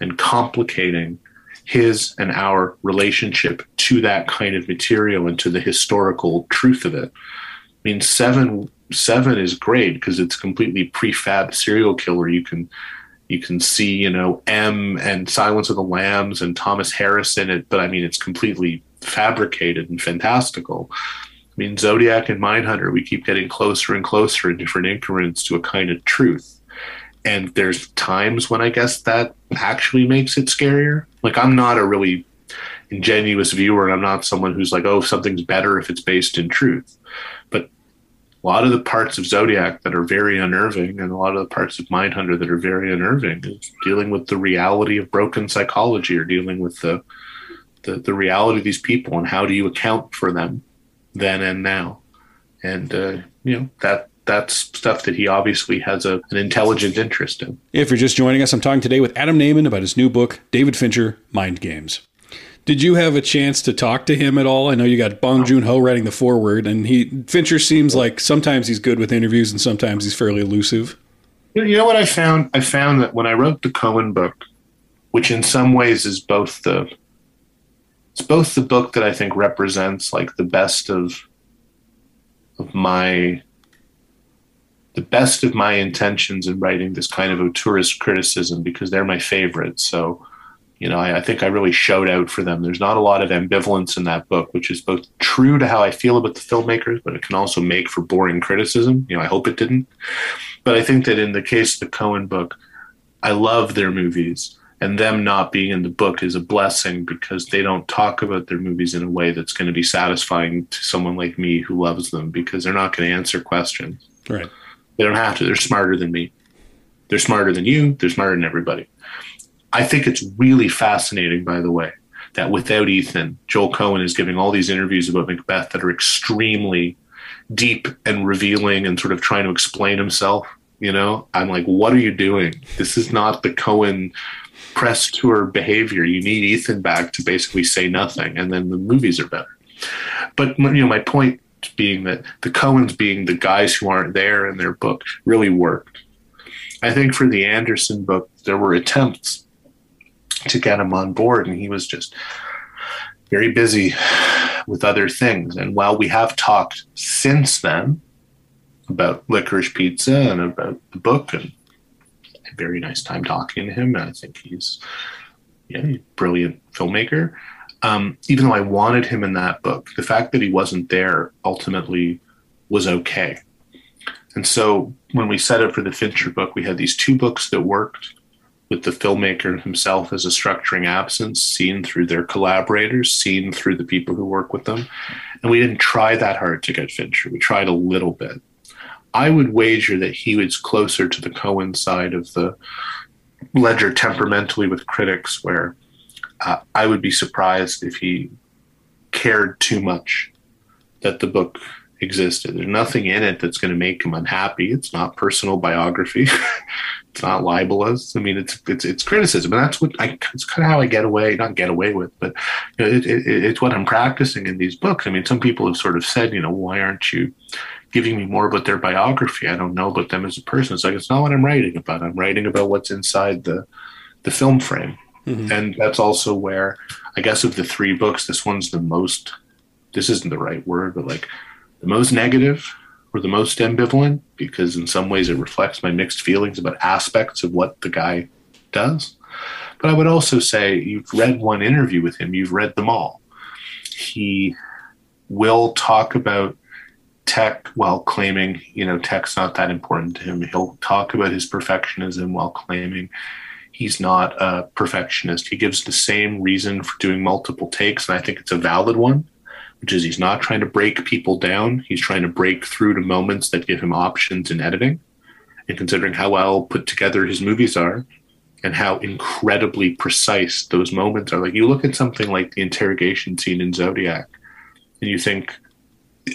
and complicating his and our relationship to that kind of material and to the historical truth of it. I mean, Seven is great because it's completely prefab serial killer. You can see, you know, M and Silence of the Lambs and Thomas Harris in it, but I mean, it's completely fabricated and fantastical. I mean, Zodiac and Mindhunter, we keep getting closer and closer in different increments to a kind of truth. And there's times when I guess that actually makes it scarier. Like, I'm not a really ingenuous viewer, and I'm not someone who's like, oh, something's better if it's based in truth. But a lot of the parts of Zodiac that are very unnerving, and a lot of the parts of Mindhunter that are very unnerving, is dealing with the reality of broken psychology, or dealing with the reality of these people, and how do you account for them then and now. And, you know, that's stuff that he obviously has an intelligent interest in. If you're just joining us, I'm talking today with Adam Nayman about his new book, David Fincher, Mind Games. Did you have a chance to talk to him at all? I know you got Bong Joon-ho writing the foreword, and Fincher seems like sometimes he's good with interviews and sometimes he's fairly elusive. You know what I found? I found that when I wrote the Cohen book, which in some ways is both the book that I think represents like the best of my intentions in writing this kind of auteurist criticism, because they're my favorites. So, you know, I think I really showed out for them. There's not a lot of ambivalence in that book, which is both true to how I feel about the filmmakers, but it can also make for boring criticism. You know, I hope it didn't. But I think that in the case of the Cohen book, I love their movies, and them not being in the book is a blessing, because they don't talk about their movies in a way that's going to be satisfying to someone like me who loves them, because they're not going to answer questions. Right. They don't have to. They're smarter than me. They're smarter than you. They're smarter than everybody. I think it's really fascinating, by the way, that without Ethan, Joel Cohen is giving all these interviews about Macbeth that are extremely deep and revealing and sort of trying to explain himself. You know, I'm like, what are you doing? This is not the Cohen press tour behavior. You need Ethan back to basically say nothing, and then the movies are better. But, you know, my point being that the Coens being the guys who aren't there in their book really worked. I think for the Anderson book, there were attempts to get him on board, and he was just very busy with other things. And while we have talked since then about Licorice Pizza and about the book, and I had a very nice time talking to him, and I think he's a brilliant filmmaker. Even though I wanted him in that book, the fact that he wasn't there ultimately was okay. And so when we set up for the Fincher book, we had these two books that worked with the filmmaker himself as a structuring absence, seen through their collaborators, seen through the people who work with them. And we didn't try that hard to get Fincher. We tried a little bit. I would wager that he was closer to the Cohen side of the ledger temperamentally with critics, where I would be surprised if he cared too much that the book existed. There's nothing in it that's going to make him unhappy. It's not personal biography. It's not libelous. I mean, it's criticism, and that's what it's kind of how I get away with, but you know, it's what I'm practicing in these books. I mean, some people have sort of said, you know, why aren't you giving me more about their biography? I don't know about them as a person. It's like, it's not what I'm writing about. I'm writing about what's inside the film frame. Mm-hmm. And that's also where, I guess, of the three books, this one's the most, this isn't the right word, but like the most negative or the most ambivalent, because in some ways it reflects my mixed feelings about aspects of what the guy does. But I would also say, you've read one interview with him, you've read them all. He will talk about tech while claiming, you know, tech's not that important to him. He'll talk about his perfectionism while claiming he's not a perfectionist. He gives the same reason for doing multiple takes, and I think it's a valid one, which is he's not trying to break people down. He's trying to break through to moments that give him options in editing. And considering how well put together his movies are and how incredibly precise those moments are, like you look at something like the interrogation scene in Zodiac and you think,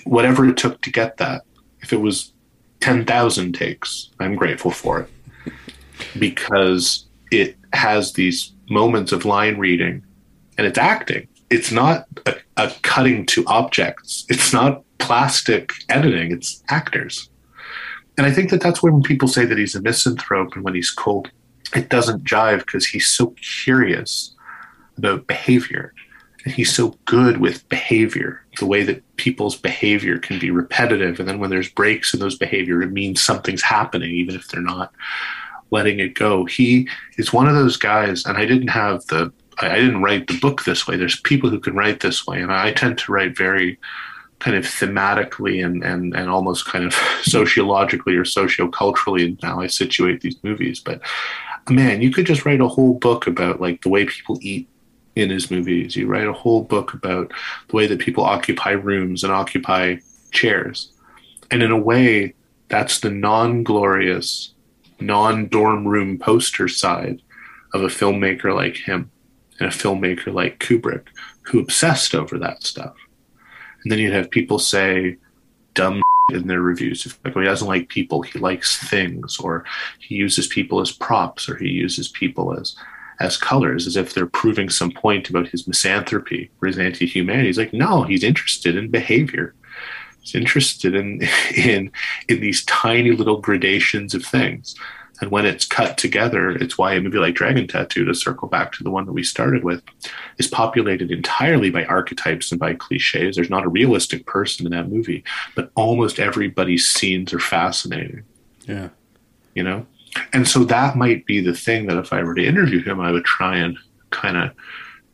whatever it took to get that, if it was 10,000 takes, I'm grateful for it, because it has these moments of line reading and it's acting. It's not a cutting to objects. It's not plastic editing. It's actors. And I think that that's when people say that he's a misanthrope and when he's cold, it doesn't jive, because he's so curious about behavior. And he's so good with behavior, the way that people's behavior can be repetitive. And then when there's breaks in those behavior, it means something's happening, even if they're not letting it go. He is one of those guys, and I didn't write the book this way. There's people who can write this way. And I tend to write very kind of thematically and almost kind of sociologically or socioculturally in how I situate these movies. But man, you could just write a whole book about like the way people eat in his movies. You write a whole book about the way that people occupy rooms and occupy chairs. And in a way, that's the non-glorious, non-dorm room poster side of a filmmaker like him. And a filmmaker like Kubrick, who obsessed over that stuff. And then you'd have people say dumb shit in their reviews. Like, well, he doesn't like people, he likes things, or he uses people as props, or he uses people as colors, as if they're proving some point about his misanthropy or his anti-humanity. He's like, no, he's interested in behavior. He's interested in these tiny little gradations of things. And when it's cut together, it's why a movie like Dragon Tattoo, to circle back to the one that we started with, is populated entirely by archetypes and by cliches. There's not a realistic person in that movie, but almost everybody's scenes are fascinating. Yeah. You know? And so that might be the thing that if I were to interview him, I would try and kind of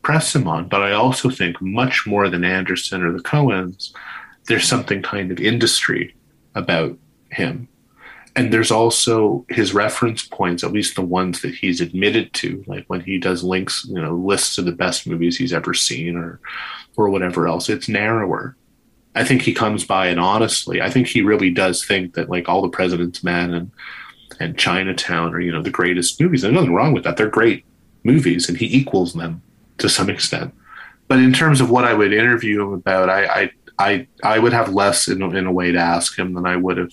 press him on. But I also think much more than Anderson or the Coens, there's something kind of industry about him. And there's also his reference points, at least the ones that he's admitted to, like when he does links, you know, lists of the best movies he's ever seen or whatever else, it's narrower. I think he comes by it honestly. I think he really does think that like All the President's Men and Chinatown are, you know, the greatest movies. There's nothing wrong with that. They're great movies and he equals them to some extent. But in terms of what I would interview him about, I would have less in a way to ask him than I would have.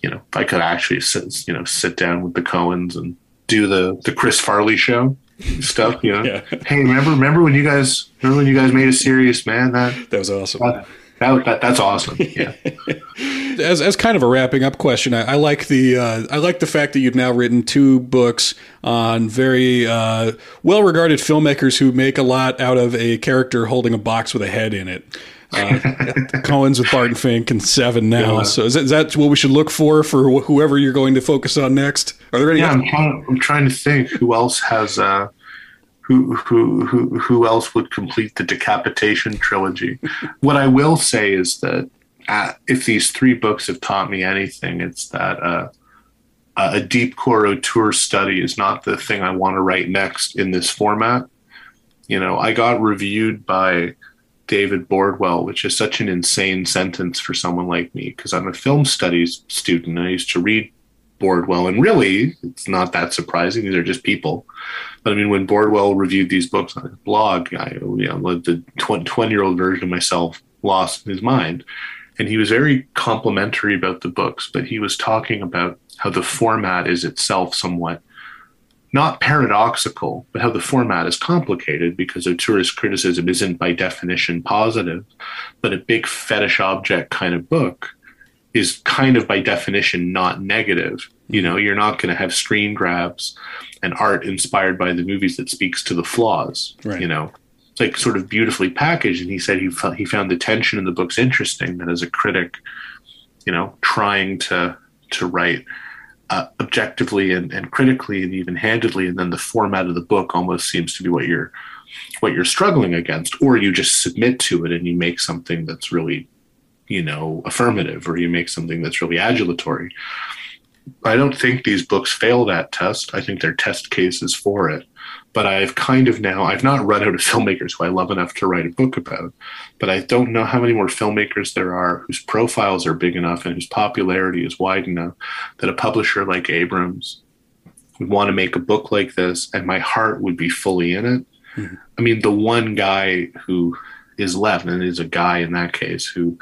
You know, if I could actually sit down with the Coens and do the Chris Farley show stuff, you know. Yeah. Hey, remember when you guys made a series, man? That was awesome. That's awesome. Yeah. As kind of a wrapping up question, I like the fact that you've now written two books on very well regarded filmmakers who make a lot out of a character holding a box with a head in it. Cohen's with Barton Fink and Seven now. Yeah. So is that what we should look for whoever you're going to focus on next? Are there any? Yeah, I'm trying to think who else has who else would complete the decapitation trilogy. What I will say is that if these three books have taught me anything, it's that a deep core auteur study is not the thing I want to write next in this format. You know, I got reviewed by David Bordwell, which is such an insane sentence for someone like me, because I'm a film studies student. I used to read Boardwell. And really, it's not that surprising. These are just people. But I mean, when Boardwell reviewed these books on his blog, the 20-year-old version of myself lost his mind. And he was very complimentary about the books, but he was talking about how the format is itself somewhat not paradoxical, but how the format is complicated because auteurist criticism isn't by definition positive, but a big fetish object kind of book is kind of by definition not negative. You know, you're not going to have screen grabs and art inspired by the movies that speaks to the flaws, right. You know. It's like sort of beautifully packaged. And he said he found the tension in the books interesting, that as a critic, you know, trying to write objectively and critically and even-handedly, and then the format of the book almost seems to be what you're struggling against, or you just submit to it and you make something that's really, you know, affirmative, or you make something that's really adulatory. I don't think these books fail that test. I think they're test cases for it. But I've kind of now, I've not run out of filmmakers who I love enough to write a book about, but I don't know how many more filmmakers there are whose profiles are big enough and whose popularity is wide enough that a publisher like Abrams would want to make a book like this, and my heart would be fully in it. Mm-hmm. I mean, the one guy who is left, and is a guy in that case who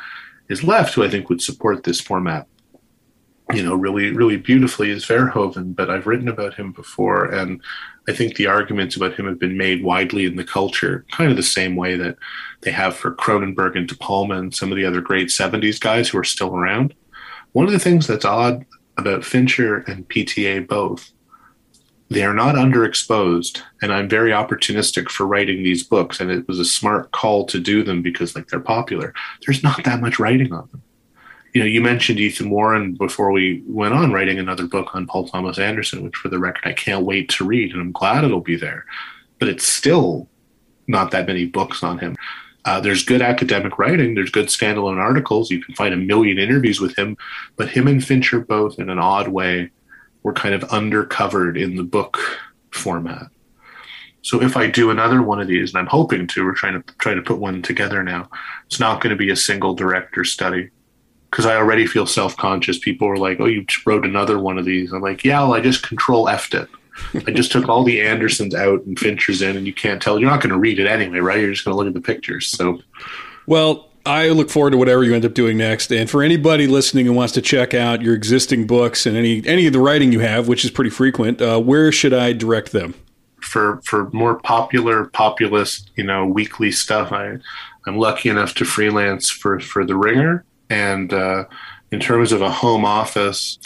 is left, who I think would support this format, you know, really, really beautifully is Verhoeven, but I've written about him before, and I think the arguments about him have been made widely in the culture, kind of the same way that they have for Cronenberg and De Palma and some of the other great 70s guys who are still around. One of the things that's odd about Fincher and PTA both, they are not underexposed, and I'm very opportunistic for writing these books, and it was a smart call to do them because, like, they're popular. There's not that much writing on them. You know, you mentioned Ethan Warren before we went on, writing another book on Paul Thomas Anderson, which, for the record, I can't wait to read, and I'm glad it'll be there. But it's still not that many books on him. There's good academic writing. There's good standalone articles. You can find a million interviews with him. But him and Fincher both, in an odd way, were kind of undercovered in the book format. So if I do another one of these, and I'm hoping to, we're trying to put one together now, it's not going to be a single director study. Because I already feel self-conscious. People are like, oh, you wrote another one of these. I'm like, yeah, well, I just control F'd it. I just took all the Andersons out and Finchers in, and you can't tell. You're not going to read it anyway, right? You're just going to look at the pictures. So, well, I look forward to whatever you end up doing next. And for anybody listening who wants to check out your existing books and any of the writing you have, which is pretty frequent, where should I direct them? For more populist, you know, weekly stuff, I'm lucky enough to freelance for The Ringer. And in terms of a home office,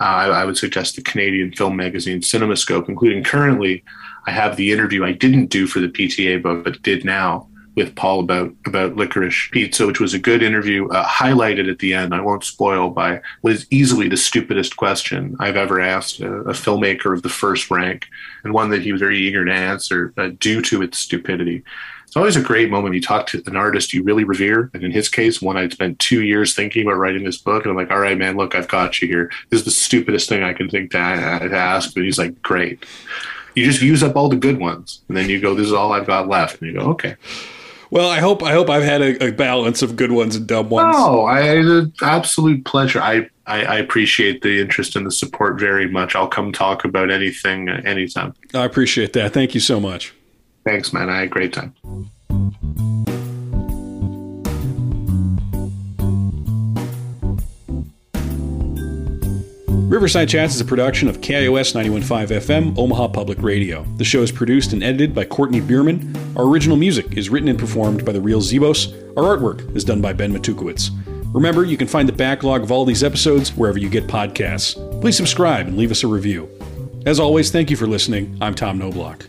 I would suggest the Canadian film magazine CinemaScope, including currently, I have the interview I didn't do for the PTA book, but did now with Paul about Licorice Pizza, which was a good interview, highlighted at the end, I won't spoil, by what is easily the stupidest question I've ever asked a filmmaker of the first rank, and one that he was very eager to answer due to its stupidity. It's always a great moment when you talk to an artist you really revere. And in his case, one I'd spent 2 years thinking about writing this book. And I'm like, all right, man, look, I've got you here. This is the stupidest thing I can think to ask. But he's like, great. You just use up all the good ones. And then you go, this is all I've got left. And you go, okay. Well, I hope I've had a balance of good ones and dumb ones. Oh, it's an absolute pleasure. I appreciate the interest and the support very much. I'll come talk about anything anytime. I appreciate that. Thank you so much. Thanks, man. I had a great time. Riverside Chats is a production of KIOS 91.5 FM, Omaha Public Radio. The show is produced and edited by Courtney Bierman. Our original music is written and performed by The Real Zebos. Our artwork is done by Ben Matukowicz. Remember, you can find the backlog of all these episodes wherever you get podcasts. Please subscribe and leave us a review. As always, thank you for listening. I'm Tom Noblock.